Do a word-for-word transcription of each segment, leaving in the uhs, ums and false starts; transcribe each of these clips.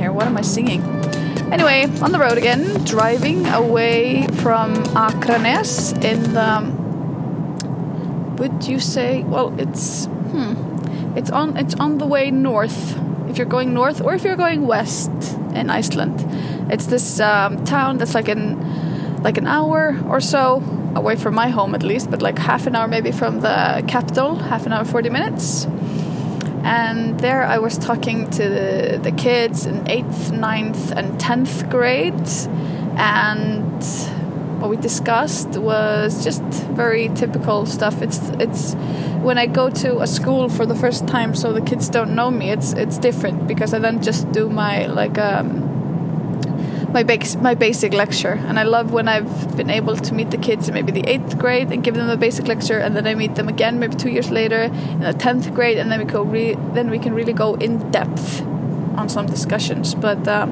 here. What am I singing? Anyway, on the road again, driving away from Akranes in the, would you say, well, it's, hmm, it's on, it's on the way north. If you're going north or if you're going west in Iceland, it's this um, town that's like an, like an hour or so away from my home at least, but like half an hour maybe from the capital, half an hour, forty minutes. And there I was talking to the, the kids in eighth, ninth and tenth grade. And what we discussed was just very typical stuff. It's it's when I go to a school for the first time, so the kids don't know me, it's it's different because I then just do my like um my base, my basic lecture. And I love when I've been able to meet the kids in maybe the eighth grade and give them the basic lecture, and then I meet them again maybe two years later in the tenth grade, and then we go re- then we can really go in depth on some discussions. But um,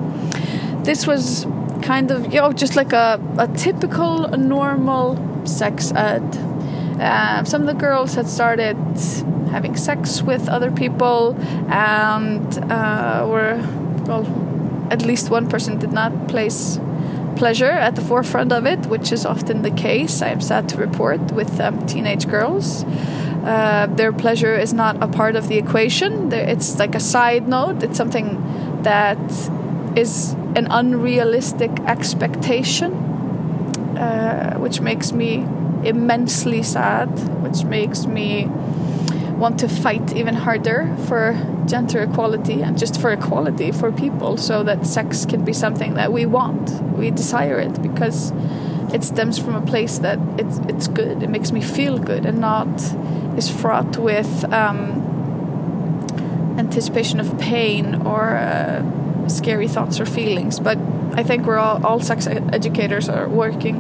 this was kind of, you know, just like a, a typical normal sex ed. Uh, some of the girls had started having sex with other people, and uh, were well. At least one person did not place pleasure at the forefront of it, which is often the case, I am sad to report, with um, teenage girls. Uh, their pleasure is not a part of the equation. It's like a side note. It's something that is an unrealistic expectation, uh, which makes me immensely sad, which makes me want to fight even harder for gender equality and just for equality for people, so that sex can be something that we want, we desire it, because it stems from a place that it's it's good, it makes me feel good, and not is fraught with um, anticipation of pain or uh, scary thoughts or feelings. But I think we're all, all sex educators are working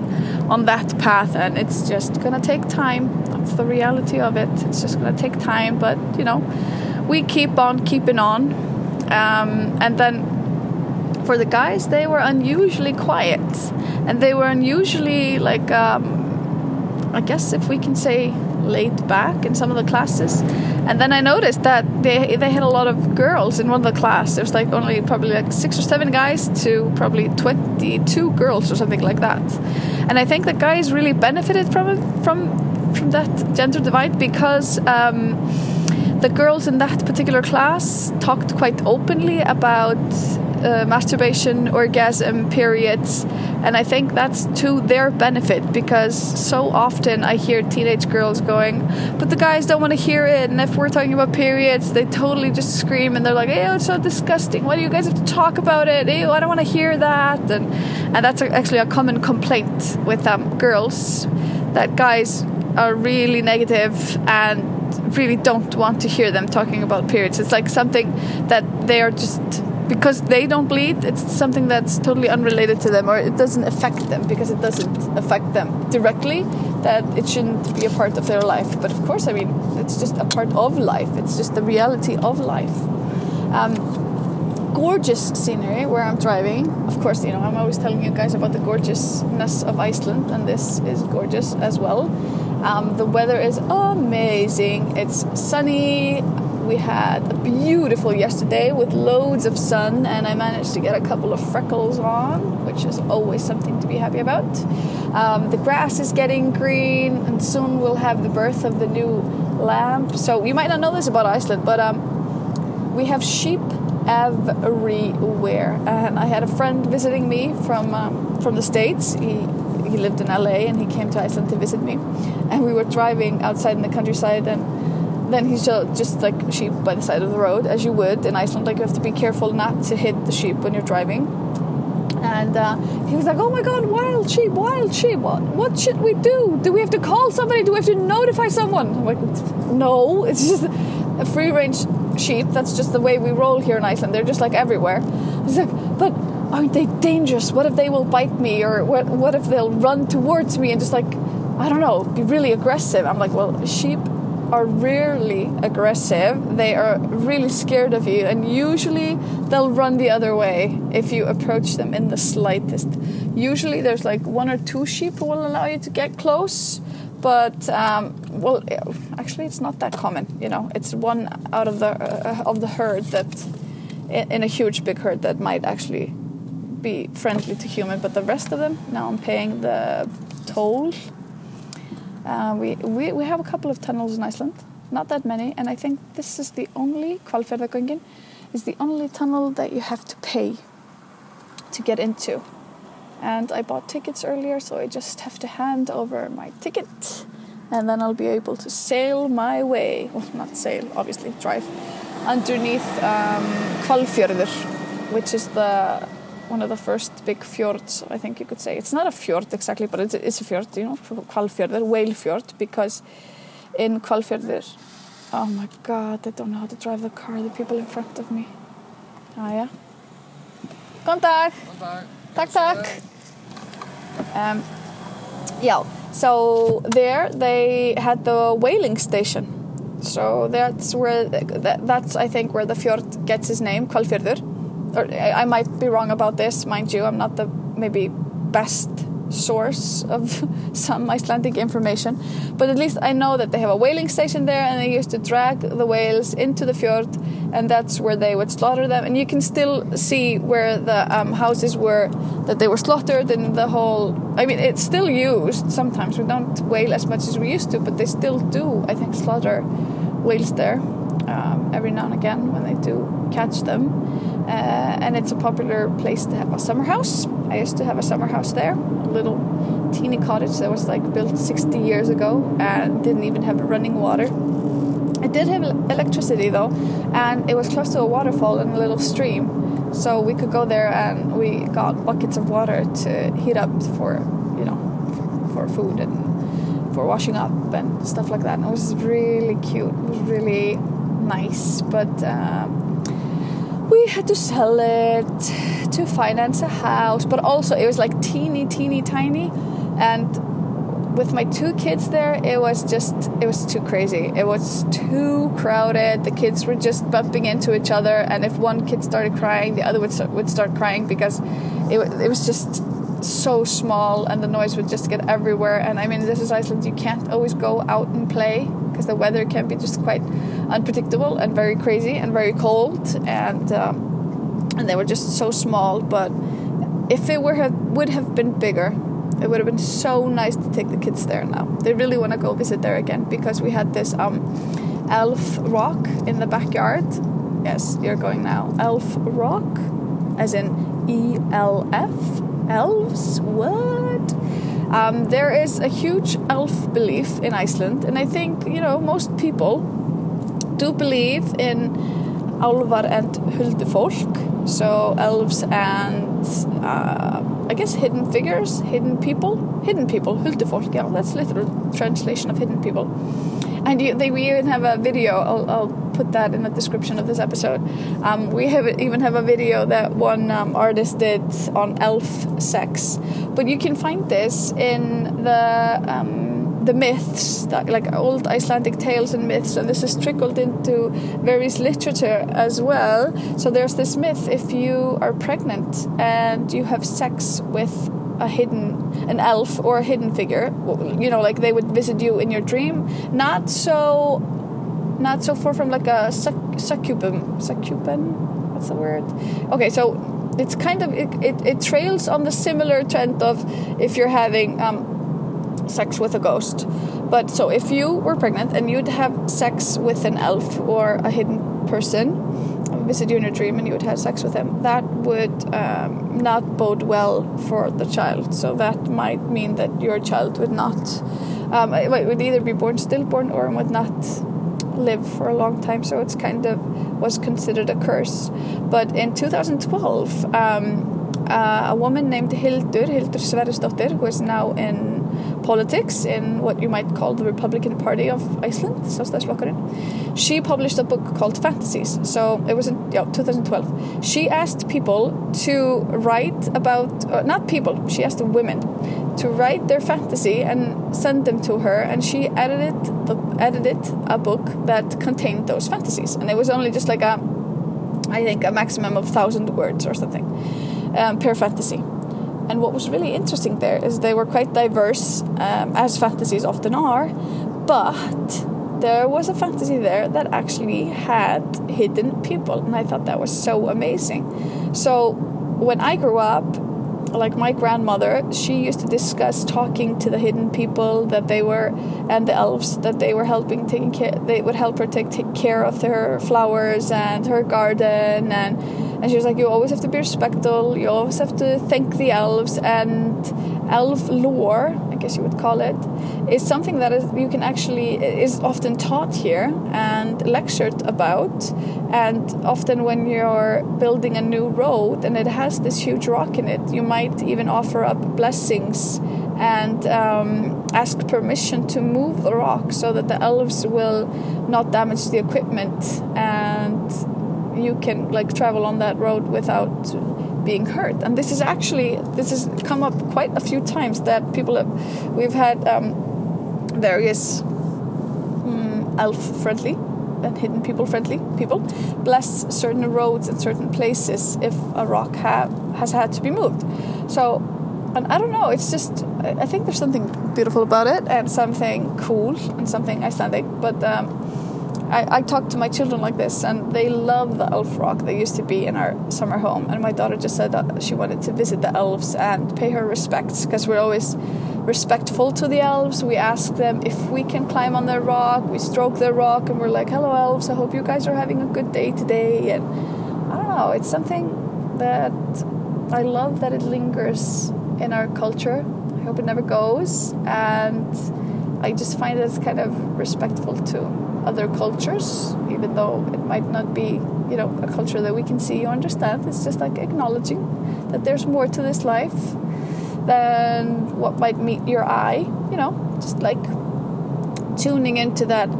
on that path, and it's just gonna take time. That's the reality of it. It's just gonna take time, but you know, we keep on keeping on. Um, and then for the guys, they were unusually quiet, and they were unusually like, um, I guess if we can say, laid back in some of the classes. And then I noticed that they they had a lot of girls in one of the class. There was like only probably like six or seven guys to probably twenty-two girls or something like that. And I think the guys really benefited from it, from from that gender divide, because um, the girls in that particular class talked quite openly about uh, masturbation, orgasm, periods. And I think that's to their benefit, because so often I hear teenage girls going, but the guys don't want to hear it. And if we're talking about periods, they totally just scream, and they're like, ew, it's so disgusting. Why do you guys have to talk about it? Ew, I don't want to hear that. And, and that's actually a common complaint with um, girls, that guys are really negative and really don't want to hear them talking about periods. It's like something that they are just... because they don't bleed, it's something that's totally unrelated to them, or it doesn't affect them, because it doesn't affect them directly, that it shouldn't be a part of their life. But of course, I mean, it's just a part of life. It's just the reality of life. Um, gorgeous scenery where I'm driving. Of course, you know, I'm always telling you guys about the gorgeousness of Iceland, and this is gorgeous as well. Um, the weather is amazing. It's sunny. We had a beautiful yesterday with loads of sun, and I managed to get a couple of freckles on, which is always something to be happy about. Um, the grass is getting green, and soon we'll have the birth of the new lamb. So you might not know this about Iceland, but um, we have sheep everywhere. And I had a friend visiting me from um, from the States. He he lived in L A, and he came to Iceland to visit me. And we were driving outside in the countryside, and then he saw just like sheep by the side of the road, as you would in Iceland. Like, you have to be careful not to hit the sheep when you're driving. And uh, he was like, oh my God, wild sheep, wild sheep. What, what should we do? Do we have to call somebody? Do we have to notify someone? I'm like, no, it's just a free range sheep. That's just the way we roll here in Iceland. They're just like everywhere. He's like, but aren't they dangerous? What if they will bite me? Or what, what if they'll run towards me and just like, I don't know, be really aggressive? I'm like, well, sheep are rarely aggressive. They are really scared of you, and usually they'll run the other way if you approach them in the slightest. Usually there's like one or two sheep who will allow you to get close, but um, well, actually it's not that common, you know. It's one out of the uh, of the herd that in a huge big herd that might actually be friendly to human, but the rest of them, now I'm paying the toll. Uh, we, we we have a couple of tunnels in Iceland, not that many, and I think this is the only, Kvalfjarðargöngin is the only tunnel that you have to pay to get into. And I bought tickets earlier, so I just have to hand over my ticket, and then I'll be able to sail my way, well, not sail, obviously, drive, underneath um, Kvalfjarðar, which is the one of the first big fjords, I think you could say. It's not a fjord exactly, but it's, it's a fjord, you know, Kvalfjarðar, whale fjord, because in Kvalfjarðar, oh my God, I don't know how to drive the car, the people in front of me. Ah, yeah. Góðan dag. Góðan dag. Tak, tak. Um, yeah, so there they had the whaling station. So that's where, that, that's I think where the fjord gets his name, Kvalfjarðar. Or I, I might be wrong about this, mind you, I'm not the maybe best source of some Icelandic information. But at least I know that they have a whaling station there, and they used to drag the whales into the fjord, and that's where they would slaughter them. And you can still see where the um, houses were that they were slaughtered, and the whole, I mean, it's still used sometimes. We don't whale as much as we used to, but they still do, I think, slaughter whales there um, every now and again when they do catch them. Uh, and it's a popular place to have a summer house. I used to have a summer house there, a little teeny cottage that was like built sixty years ago and didn't even have running water. It did have electricity though, and it was close to a waterfall and a little stream, so we could go there and we got buckets of water to heat up for, you know, for food and for washing up and stuff like that. And it was really cute, it was really nice, but um, we had to sell it to finance a house, but also it was like teeny, teeny, tiny. And with my two kids there, it was just, it was too crazy. It was too crowded. The kids were just bumping into each other. And if one kid started crying, the other would start, would start crying because it, it was just so small and the noise would just get everywhere. And I mean, this is Iceland. You can't always go out and play, because the weather can be just quite unpredictable and very crazy and very cold, and um, and they were just so small. But if it were have, would have been bigger, it would have been so nice to take the kids there now. They really want to go visit there again, because we had this um, elf rock in the backyard. Yes, you're going now. Elf rock, as in E L F, elves, what? Um, there is a huge elf belief in Iceland, and I think, you know, most people do believe in álfar and huldufólk, so elves and uh, I guess hidden figures, hidden people, hidden people, huldufólk, yeah, that's literal translation of hidden people. And you, they, we even have a video, I'll, I'll put that in the description of this episode. Um, we have even have a video that one um, artist did on elf sex. But you can find this in the um, the myths, that, like old Icelandic tales and myths. And this is trickled into various literature as well. So there's this myth, if you are pregnant and you have sex with a hidden, an elf or a hidden figure, you know, like they would visit you in your dream, not so not so far from like a succubum succubum, what's the word? Okay, so it's kind of, it, it, it trails on the similar trend of if you're having um sex with a ghost. But so if you were pregnant and you'd have sex with an elf or a hidden person, visit you in your dream, and you would have sex with him, that would um, not bode well for the child. So that might mean that your child would not um, would either be born stillborn or would not live for a long time. So it's kind of was considered a curse. But in two thousand twelve, um, uh, a woman named Hildur Hildur Sverrisdottir, who is now in politics, in what you might call the Republican Party of Iceland, she published a book called Fantasies. So it was in yeah, twenty twelve. She asked people to write about, uh, not people, she asked women to write their fantasy and send them to her, and she edited the, edited a book that contained those fantasies. And it was only just like a, I think a maximum of thousand words or something um, per fantasy. And what was really interesting there is they were quite diverse, um, as fantasies often are, but there was a fantasy there that actually had hidden people, and I thought that was so amazing. So when I grew up, like my grandmother, she used to discuss talking to the hidden people that they were, and the elves that they were helping taking care, they would help her take, take care of her flowers and her garden, and and she was like, you always have to be respectful, you always have to thank the elves, and elf lore, I guess you would call it, is something that is, you can actually, is often taught here and lectured about. And often when you're building a new road and it has this huge rock in it, you might even offer up blessings and um, ask permission to move the rock so that the elves will not damage the equipment, and you can like travel on that road without being hurt. And this is actually, this has come up quite a few times that people have, we've had um, various um, elf-friendly and hidden people-friendly people bless certain roads and certain places if a rock ha- has had to be moved. So, and I don't know, it's just, I think there's something beautiful about it and something cool and something Icelandic, but um, I, I talk to my children like this, and they love the elf rock that used to be in our summer home. And my daughter just said that she wanted to visit the elves and pay her respects, because we're always respectful to the elves. We ask them if we can climb on their rock, we stroke their rock, and we're like, hello elves, I hope you guys are having a good day today. And I don't know, it's something that I love, that it lingers in our culture. I hope it never goes, and I just find it kind of respectful too. Other cultures, even though it might not be, you know, a culture that we can see or understand. It's just like acknowledging that there's more to this life than what might meet your eye, you know, just like tuning into that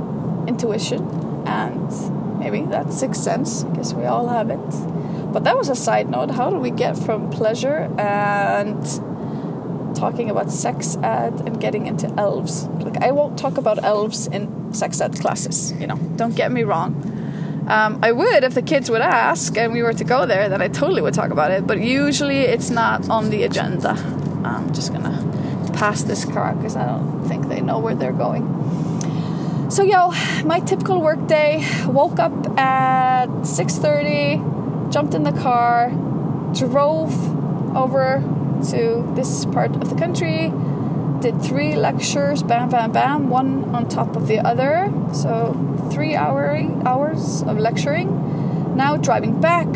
intuition, and maybe that sixth sense. I guess we all have it. But that was a side note. How do we get from pleasure and talking about sex ed and getting into elves? Like, I won't talk about elves in sex ed classes, you know, don't get me wrong. Um, I would if the kids would ask and we were to go there, then I totally would talk about it, but usually it's not on the agenda. I'm just gonna pass this car because I don't think they know where they're going. So, yo, my typical work day, woke up at six thirty, jumped in the car, drove over to this part of the country, did three lectures, bam, bam, bam, one on top of the other. So three hour, hours of lecturing. Now driving back,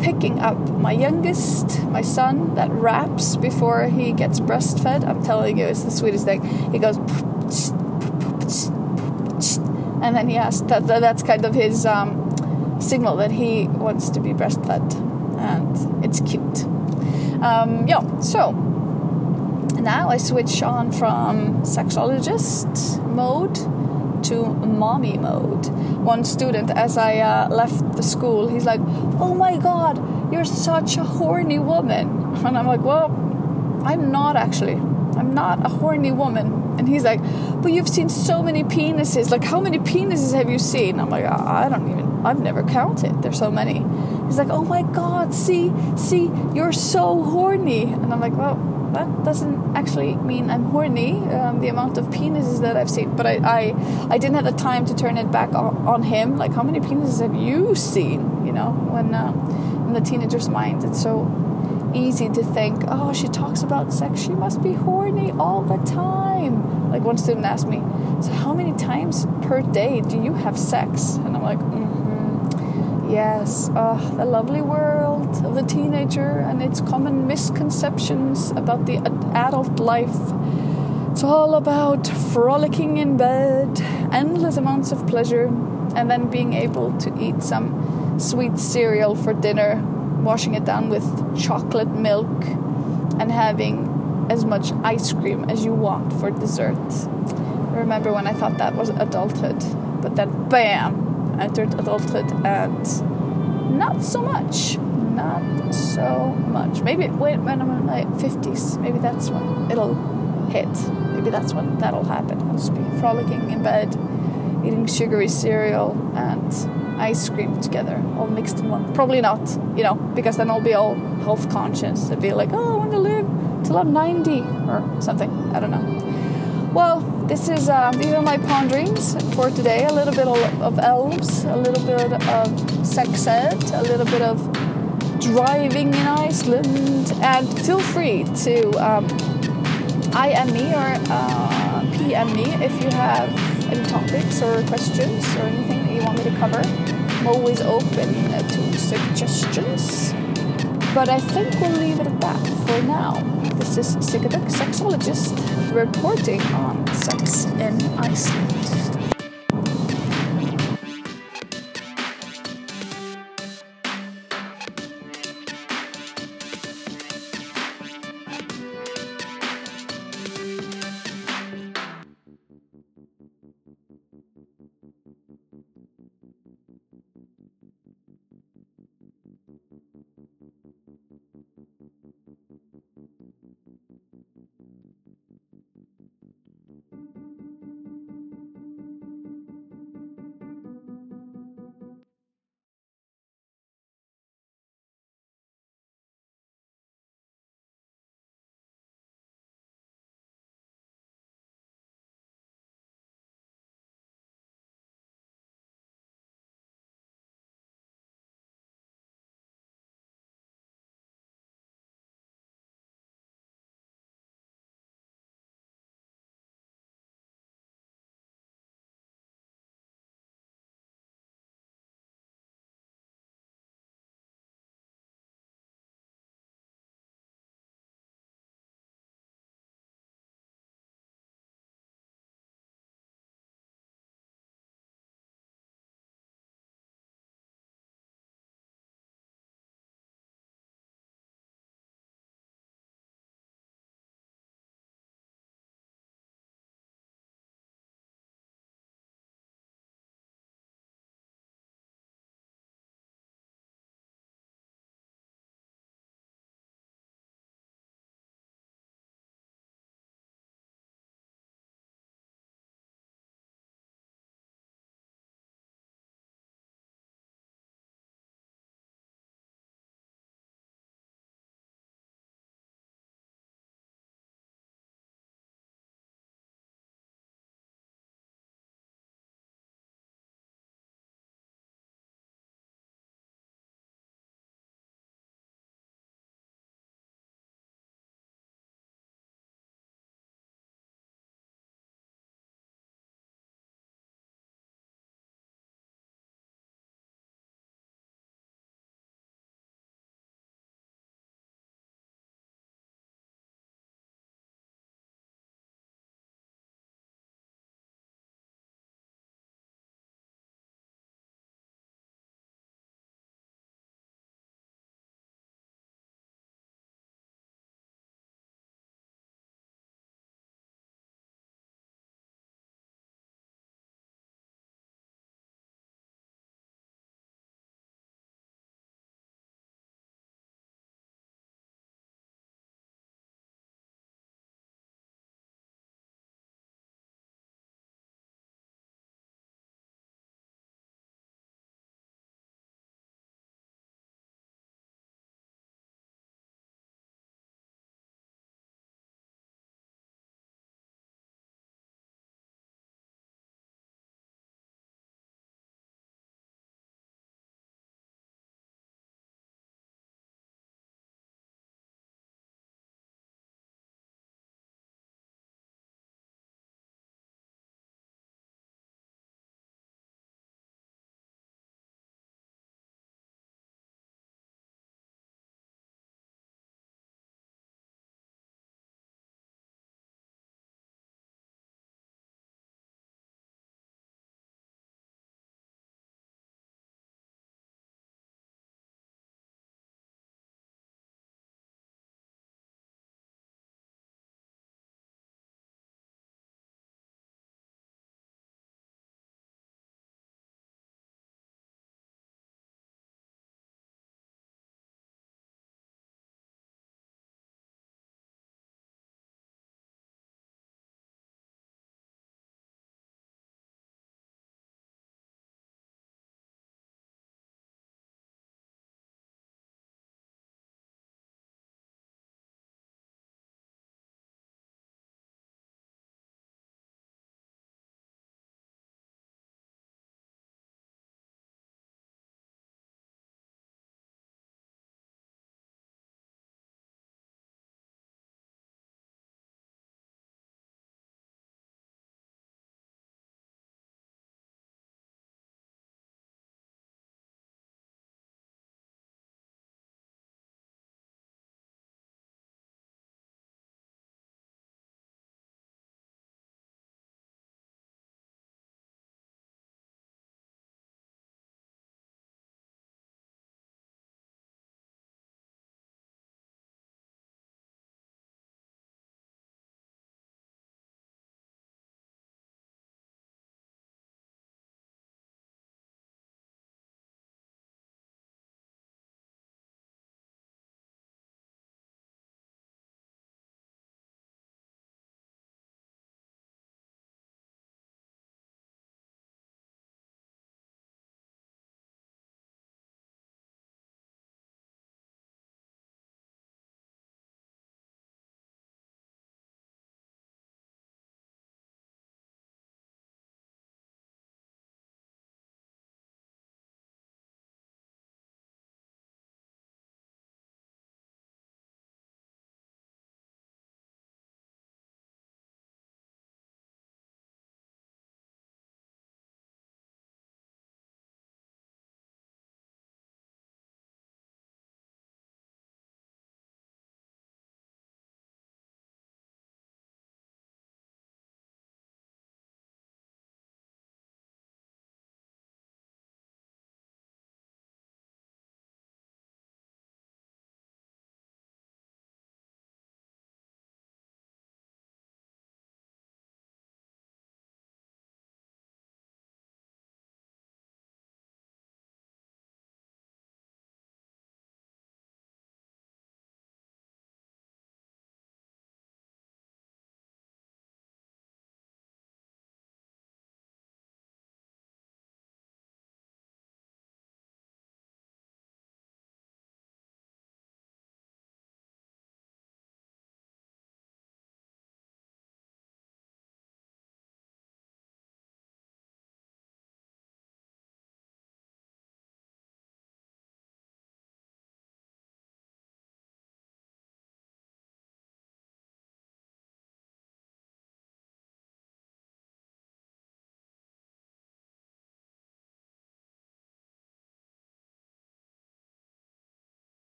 picking up my youngest, my son, that raps before he gets breastfed. I'm telling you, it's the sweetest thing. He goes, and then he has, that, that's kind of his um, signal that he wants to be breastfed. And it's cute. Um, yeah, so now I switch on from sexologist mode to mommy mode. One student, as I uh, left the school, he's like, oh my god, you're such a horny woman. And I'm like, well, I'm not actually. I'm not a horny woman. And he's like, but you've seen so many penises. Like, how many penises have you seen? I'm like, I don't even, I've never counted. There's so many. He's like, oh my god, see, see, you're so horny. And I'm like, well, that doesn't actually mean I'm horny, um, the amount of penises that I've seen. But I, I, I didn't have the time to turn it back on, on him. Like, how many penises have you seen? You know, when uh, in the teenager's mind, it's so easy to think, oh, she talks about sex, she must be horny all the time. Like, one student asked me, so how many times per day do you have sex? And I'm like, mm. Yes, oh, the lovely world of the teenager and its common misconceptions about the adult life. It's all about frolicking in bed, endless amounts of pleasure, and then being able to eat some sweet cereal for dinner, washing it down with chocolate milk, and having as much ice cream as you want for dessert. I remember when I thought that was adulthood, but then bam! Entered adulthood, and not so much not so much maybe wait when I'm in my fifties, maybe that's when it'll hit, maybe that's when that'll happen. I'll just be frolicking in bed, eating sugary cereal and ice cream together, all mixed in one. Probably not, you know, because then I'll be all health conscious and be like, oh, I want to live till I'm ninety or something, I don't know. Well, This is, uh, these are my ponderings for today. A little bit of elves, a little bit of sex ed, a little bit of driving in Iceland. And feel free to um, I M me or uh, P M me if you have any topics or questions or anything that you want me to cover. I'm always open to suggestions. But I think we'll leave it at that for now. This is Sigurdur, sexologist, reporting on sex in Iceland.